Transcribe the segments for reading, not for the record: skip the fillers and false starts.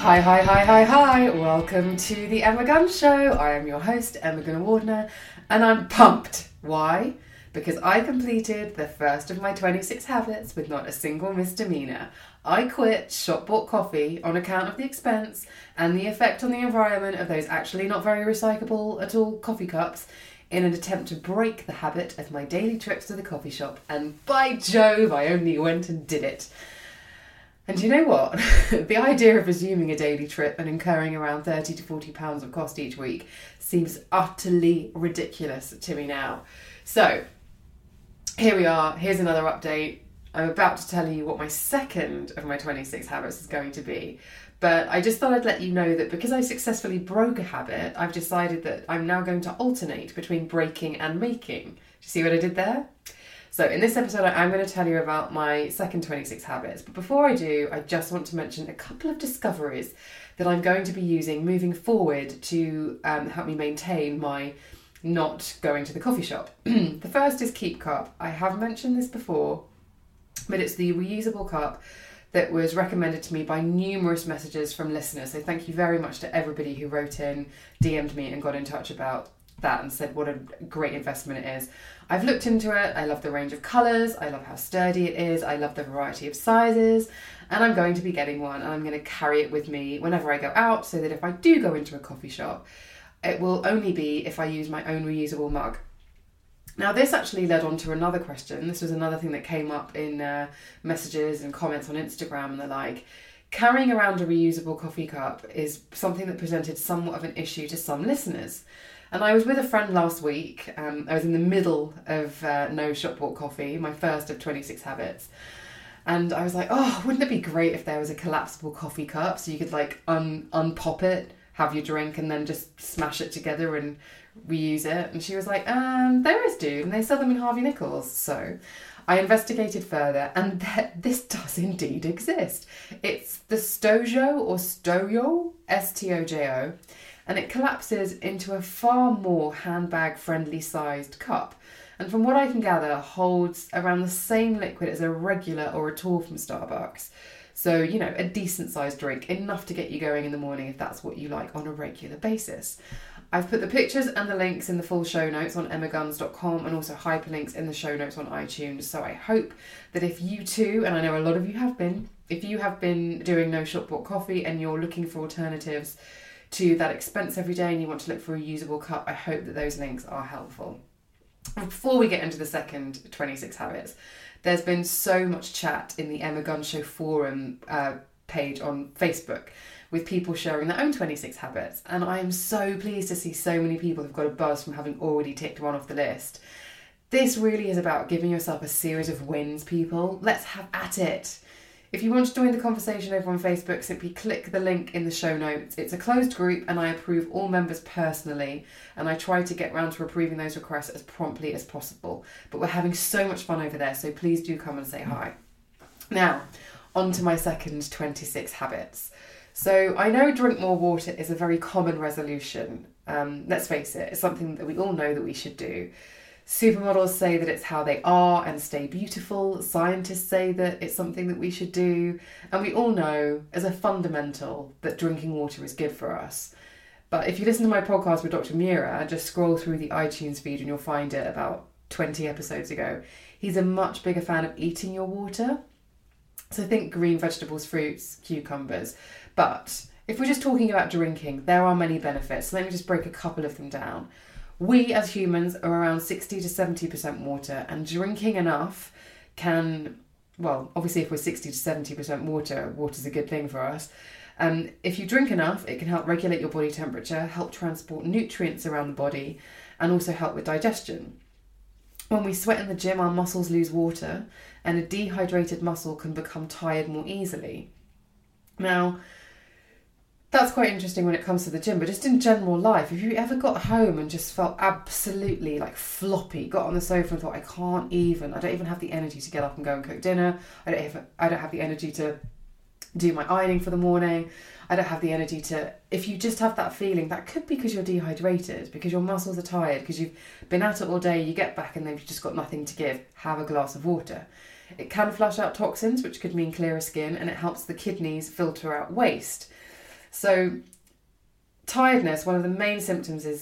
Hi. Welcome to the Emma Guns Show. I am your host, Emma Gunavardhana, and I'm pumped. Why? Because I completed the first of my 26 habits with not a single misdemeanour. I quit shop-bought coffee on account of the expense and the effect on the environment of those actually not very recyclable at all coffee cups in an attempt to break the habit of my daily trips to the coffee shop. And by Jove, I only went and did it. And you know what? The idea of resuming a daily trip and incurring around £30 to £40 of cost each week seems utterly ridiculous to me now. So, here we are. Here's another update. I'm about to tell you what my second of my 26 habits is going to be. But I just thought I'd let you know that because I successfully broke a habit, I've decided that I'm now going to alternate between breaking and making. Do you see what I did there? So in this episode, I'm going to tell you about my second 26 habits. But before I do, I just want to mention a couple of discoveries that I'm going to be using moving forward to help me maintain my not going to the coffee shop. The first is Keep Cup. I have mentioned this before, but it's the reusable cup that was recommended to me by numerous messages from listeners. So thank you very much to everybody who wrote in, DM'd me and got in touch about that and said what a great investment it is. I've looked into it. I love the range of colours. I love how sturdy it is. I love the variety of sizes, and I'm going to be getting one, and I'm going to carry it with me whenever I go out so that if I do go into a coffee shop, it will only be if I use my own reusable mug. Now, this actually led on to another question. This was another thing that came up in messages and comments on Instagram and the like. Carrying around a reusable coffee cup is something that presented somewhat of an issue to some listeners. And I was with a friend last week. I was in the middle of no shop-bought coffee, my first of 26 habits. And I was like, oh, wouldn't it be great if there was a collapsible coffee cup so you could like unpop it, have your drink, and then just smash it together and reuse it? And she was like, there is, dude, and they sell them in Harvey Nichols. So I investigated further, and this does indeed exist. It's the Stojo or Stojo, S-T-O-J-O. And it collapses into a far more handbag-friendly sized cup, and from what I can gather, holds around the same liquid as a regular or a tall from Starbucks. So, you know, a decent sized drink, enough to get you going in the morning if that's what you like on a regular basis. I've put the pictures and the links in the full show notes on emmaguns.com and also hyperlinks in the show notes on iTunes. So I hope that if you too, and I know a lot of you have been, if you have been doing no shop-bought coffee and you're looking for alternatives to that expense every day and you want to look for a reusable cup, I hope that those links are helpful. Before we get into the second 26 habits, there's been so much chat in the Emma Guns Show forum page on Facebook with people sharing their own 26 habits, and I am so pleased to see so many people have got a buzz from having already ticked one off the list. This really is about giving yourself a series of wins, people. Let's have at it. If you want to join the conversation over on Facebook, simply click the link in the show notes. It's a closed group and I approve all members personally, and I try to get round to approving those requests as promptly as possible. But we're having so much fun over there, so please do come and say hi. Now, on to my second 26 habits. So I know drink more water is a very common resolution. Let's face it, it's something that we all know that we should do. Supermodels say that it's how they are and stay beautiful. Scientists say that it's something that we should do. And we all know as a fundamental that drinking water is good for us. But if you listen to my podcast with Dr. Meera, just scroll through the iTunes feed and you'll find it about 20 episodes ago. He's a much bigger fan of eating your water. So think green vegetables, fruits, cucumbers. But if we're just talking about drinking, there are many benefits. So let me just break a couple of them down. We as humans are around 60 to 70% water, and drinking enough can, well, obviously if we're 60 to 70% water, water's a good thing for us. If you drink enough, it can help regulate your body temperature, help transport nutrients around the body, and also help with digestion. When we sweat in the gym, our muscles lose water, and a dehydrated muscle can become tired more easily. Now, that's quite interesting when it comes to the gym, but just in general life, if you ever got home and just felt absolutely like floppy, got on the sofa and thought, I don't even have the energy to get up and go and cook dinner. I don't have the energy to do my ironing for the morning. I don't have the energy to... If you just have that feeling, that could be because you're dehydrated, because your muscles are tired, because you've been at it all day, you get back and they've just got nothing to give. Have a glass of water. It can flush out toxins, which could mean clearer skin, and it helps the kidneys filter out waste. So tiredness, one of the main symptoms of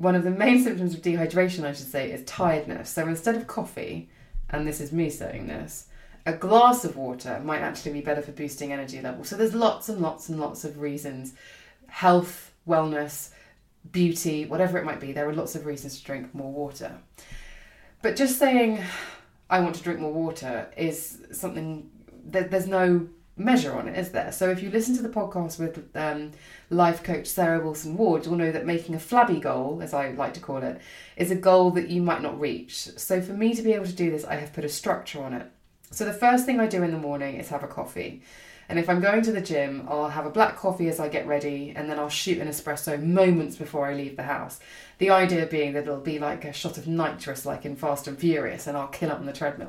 dehydration, I should say, is tiredness. So instead of coffee, and this is me saying this, a glass of water might actually be better for boosting energy levels. So there's lots and lots and lots of reasons. Health, wellness, beauty, whatever it might be, there are lots of reasons to drink more water. But just saying, I want to drink more water is something that there's no measure on it, is there? So if you listen to the podcast with life coach Sarah Wilson Ward, you'll know that making a flabby goal, as I like to call it, is a goal that you might not reach. So for me to be able to do this, I have put a structure on it. So the first thing I do in the morning is have a coffee. And if I'm going to the gym, I'll have a black coffee as I get ready, and then I'll shoot an espresso moments before I leave the house. The idea being that it'll be like a shot of nitrous, like in Fast and Furious, and I'll kill it on the treadmill.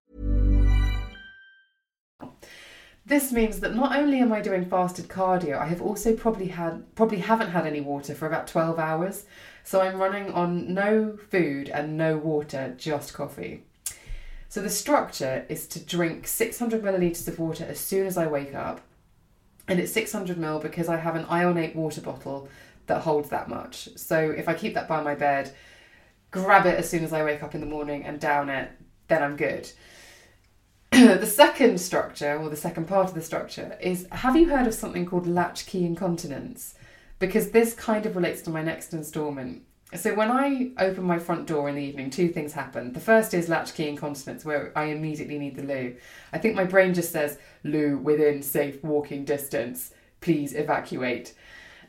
This means that not only am I doing fasted cardio, I have also probably haven't had any water for about 12 hours. So I'm running on no food and no water, just coffee. So the structure is to drink 600 millilitres of water as soon as I wake up. And it's 600 ml because I have an Ion8 water bottle that holds that much. So if I keep that by my bed, grab it as soon as I wake up in the morning and down it, then I'm good. The second structure, or the second part of the structure, is, have you heard of something called latchkey incontinence? Because this kind of relates to my next instalment. So when I open my front door in the evening, two things happen. The first is latchkey incontinence, where I immediately need the loo. I think my brain just says, loo within safe walking distance, please evacuate.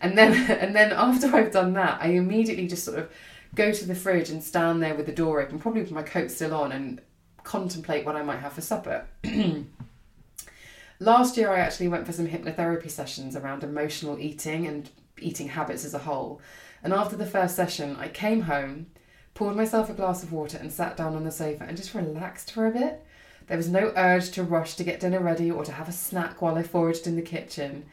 And then after I've done that, I immediately just sort of go to the fridge and stand there with the door open, probably with my coat still on, and contemplate what I might have for supper. Last year I actually went for some hypnotherapy sessions around emotional eating and eating habits as a whole. And after the first session, I came home, poured myself a glass of water and sat down on the sofa and just relaxed for a bit. There was no urge to rush to get dinner ready or to have a snack while I foraged in the kitchen.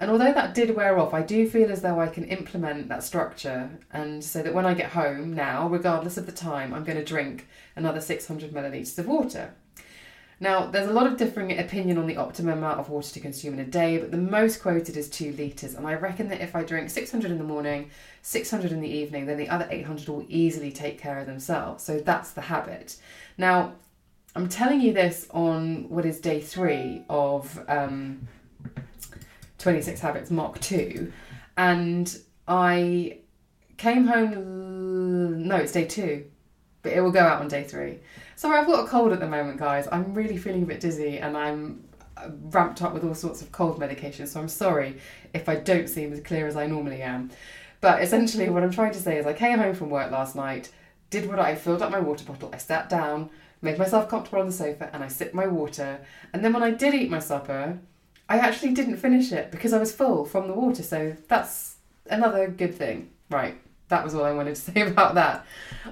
And although that did wear off, I do feel as though I can implement that structure, and so that when I get home now, regardless of the time, I'm going to drink another 600 millilitres of water. Now, there's a lot of differing opinion on the optimum amount of water to consume in a day, but the most quoted is 2 litres, and I reckon that if I drink 600 in the morning, 600 in the evening, then the other 800 will easily take care of themselves. So that's the habit. Now, I'm telling you this on what is day 3 of 26 Habits Mach 2, and I came home no, it's day two. But it will go out on day three. Sorry, I've got a cold at the moment, guys. I'm really feeling a bit dizzy and I'm ramped up with all sorts of cold medication. So I'm sorry if I don't seem as clear as I normally am. But essentially what I'm trying to say is I came home from work last night, did what I filled up my water bottle, I sat down, made myself comfortable on the sofa and I sipped my water. And then when I did eat my supper, I actually didn't finish it because I was full from the water. So that's another good thing. Right. That was all I wanted to say about that.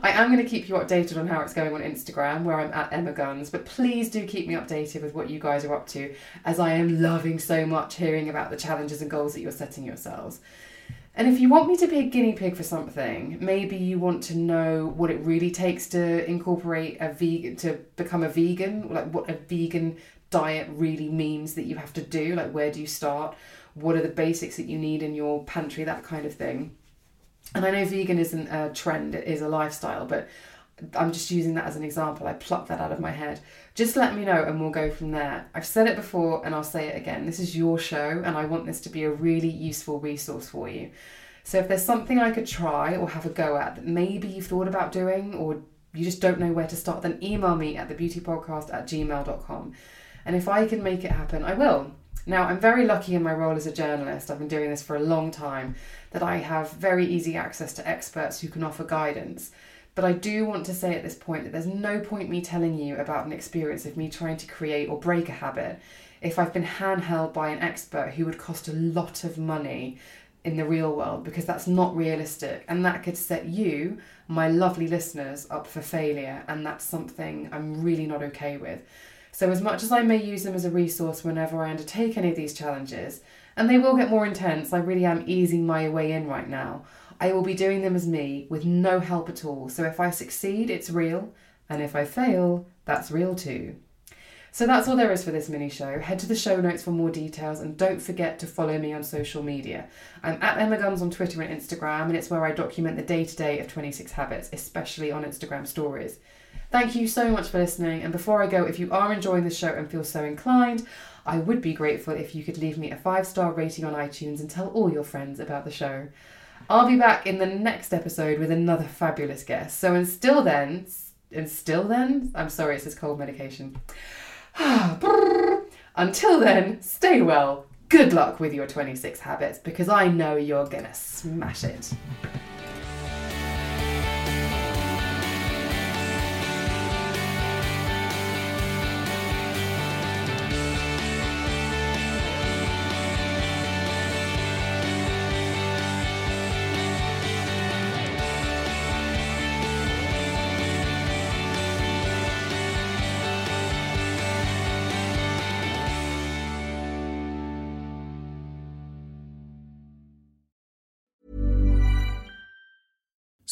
I am going to keep you updated on how it's going on Instagram, where I'm at Emma Guns, but please do keep me updated with what you guys are up to, as I am loving so much hearing about the challenges and goals that you're setting yourselves. And if you want me to be a guinea pig for something, maybe you want to know what it really takes to incorporate a vegan, to become a vegan, like what a vegan diet really means that you have to do, like where do you start, what are the basics that you need in your pantry, that kind of thing. And I know vegan isn't a trend, it is a lifestyle, but I'm just using that as an example. I plucked that out of my head. Just let me know and we'll go from there. I've said it before and I'll say it again. This is your show and I want this to be a really useful resource for you. So if there's something I could try or have a go at that maybe you've thought about doing or you just don't know where to start, then email me at thebeautypodcast@gmail.com. And if I can make it happen, I will. Now, I'm very lucky in my role as a journalist, I've been doing this for a long time, that I have very easy access to experts who can offer guidance. But I do want to say at this point that there's no point me telling you about an experience of me trying to create or break a habit if I've been handheld by an expert who would cost a lot of money in the real world, because that's not realistic and that could set you, my lovely listeners, up for failure, and that's something I'm really not okay with. So as much as I may use them as a resource whenever I undertake any of these challenges, and they will get more intense, I really am easing my way in right now, I will be doing them as me with no help at all. So if I succeed, it's real. And if I fail, that's real too. So that's all there is for this mini show. Head to the show notes for more details and don't forget to follow me on social media. I'm at Emma Guns on Twitter and Instagram, and it's where I document the day-to-day of 26 habits, especially on Instagram stories. Thank you so much for listening, and before I go, if you are enjoying the show and feel so inclined, I would be grateful if you could leave me a 5-star rating on iTunes and tell all your friends about the show. I'll be back in the next episode with another fabulous guest, so until then, I'm sorry, it's this cold medication. Until then, stay well, good luck with your 26 habits, because I know you're gonna smash it.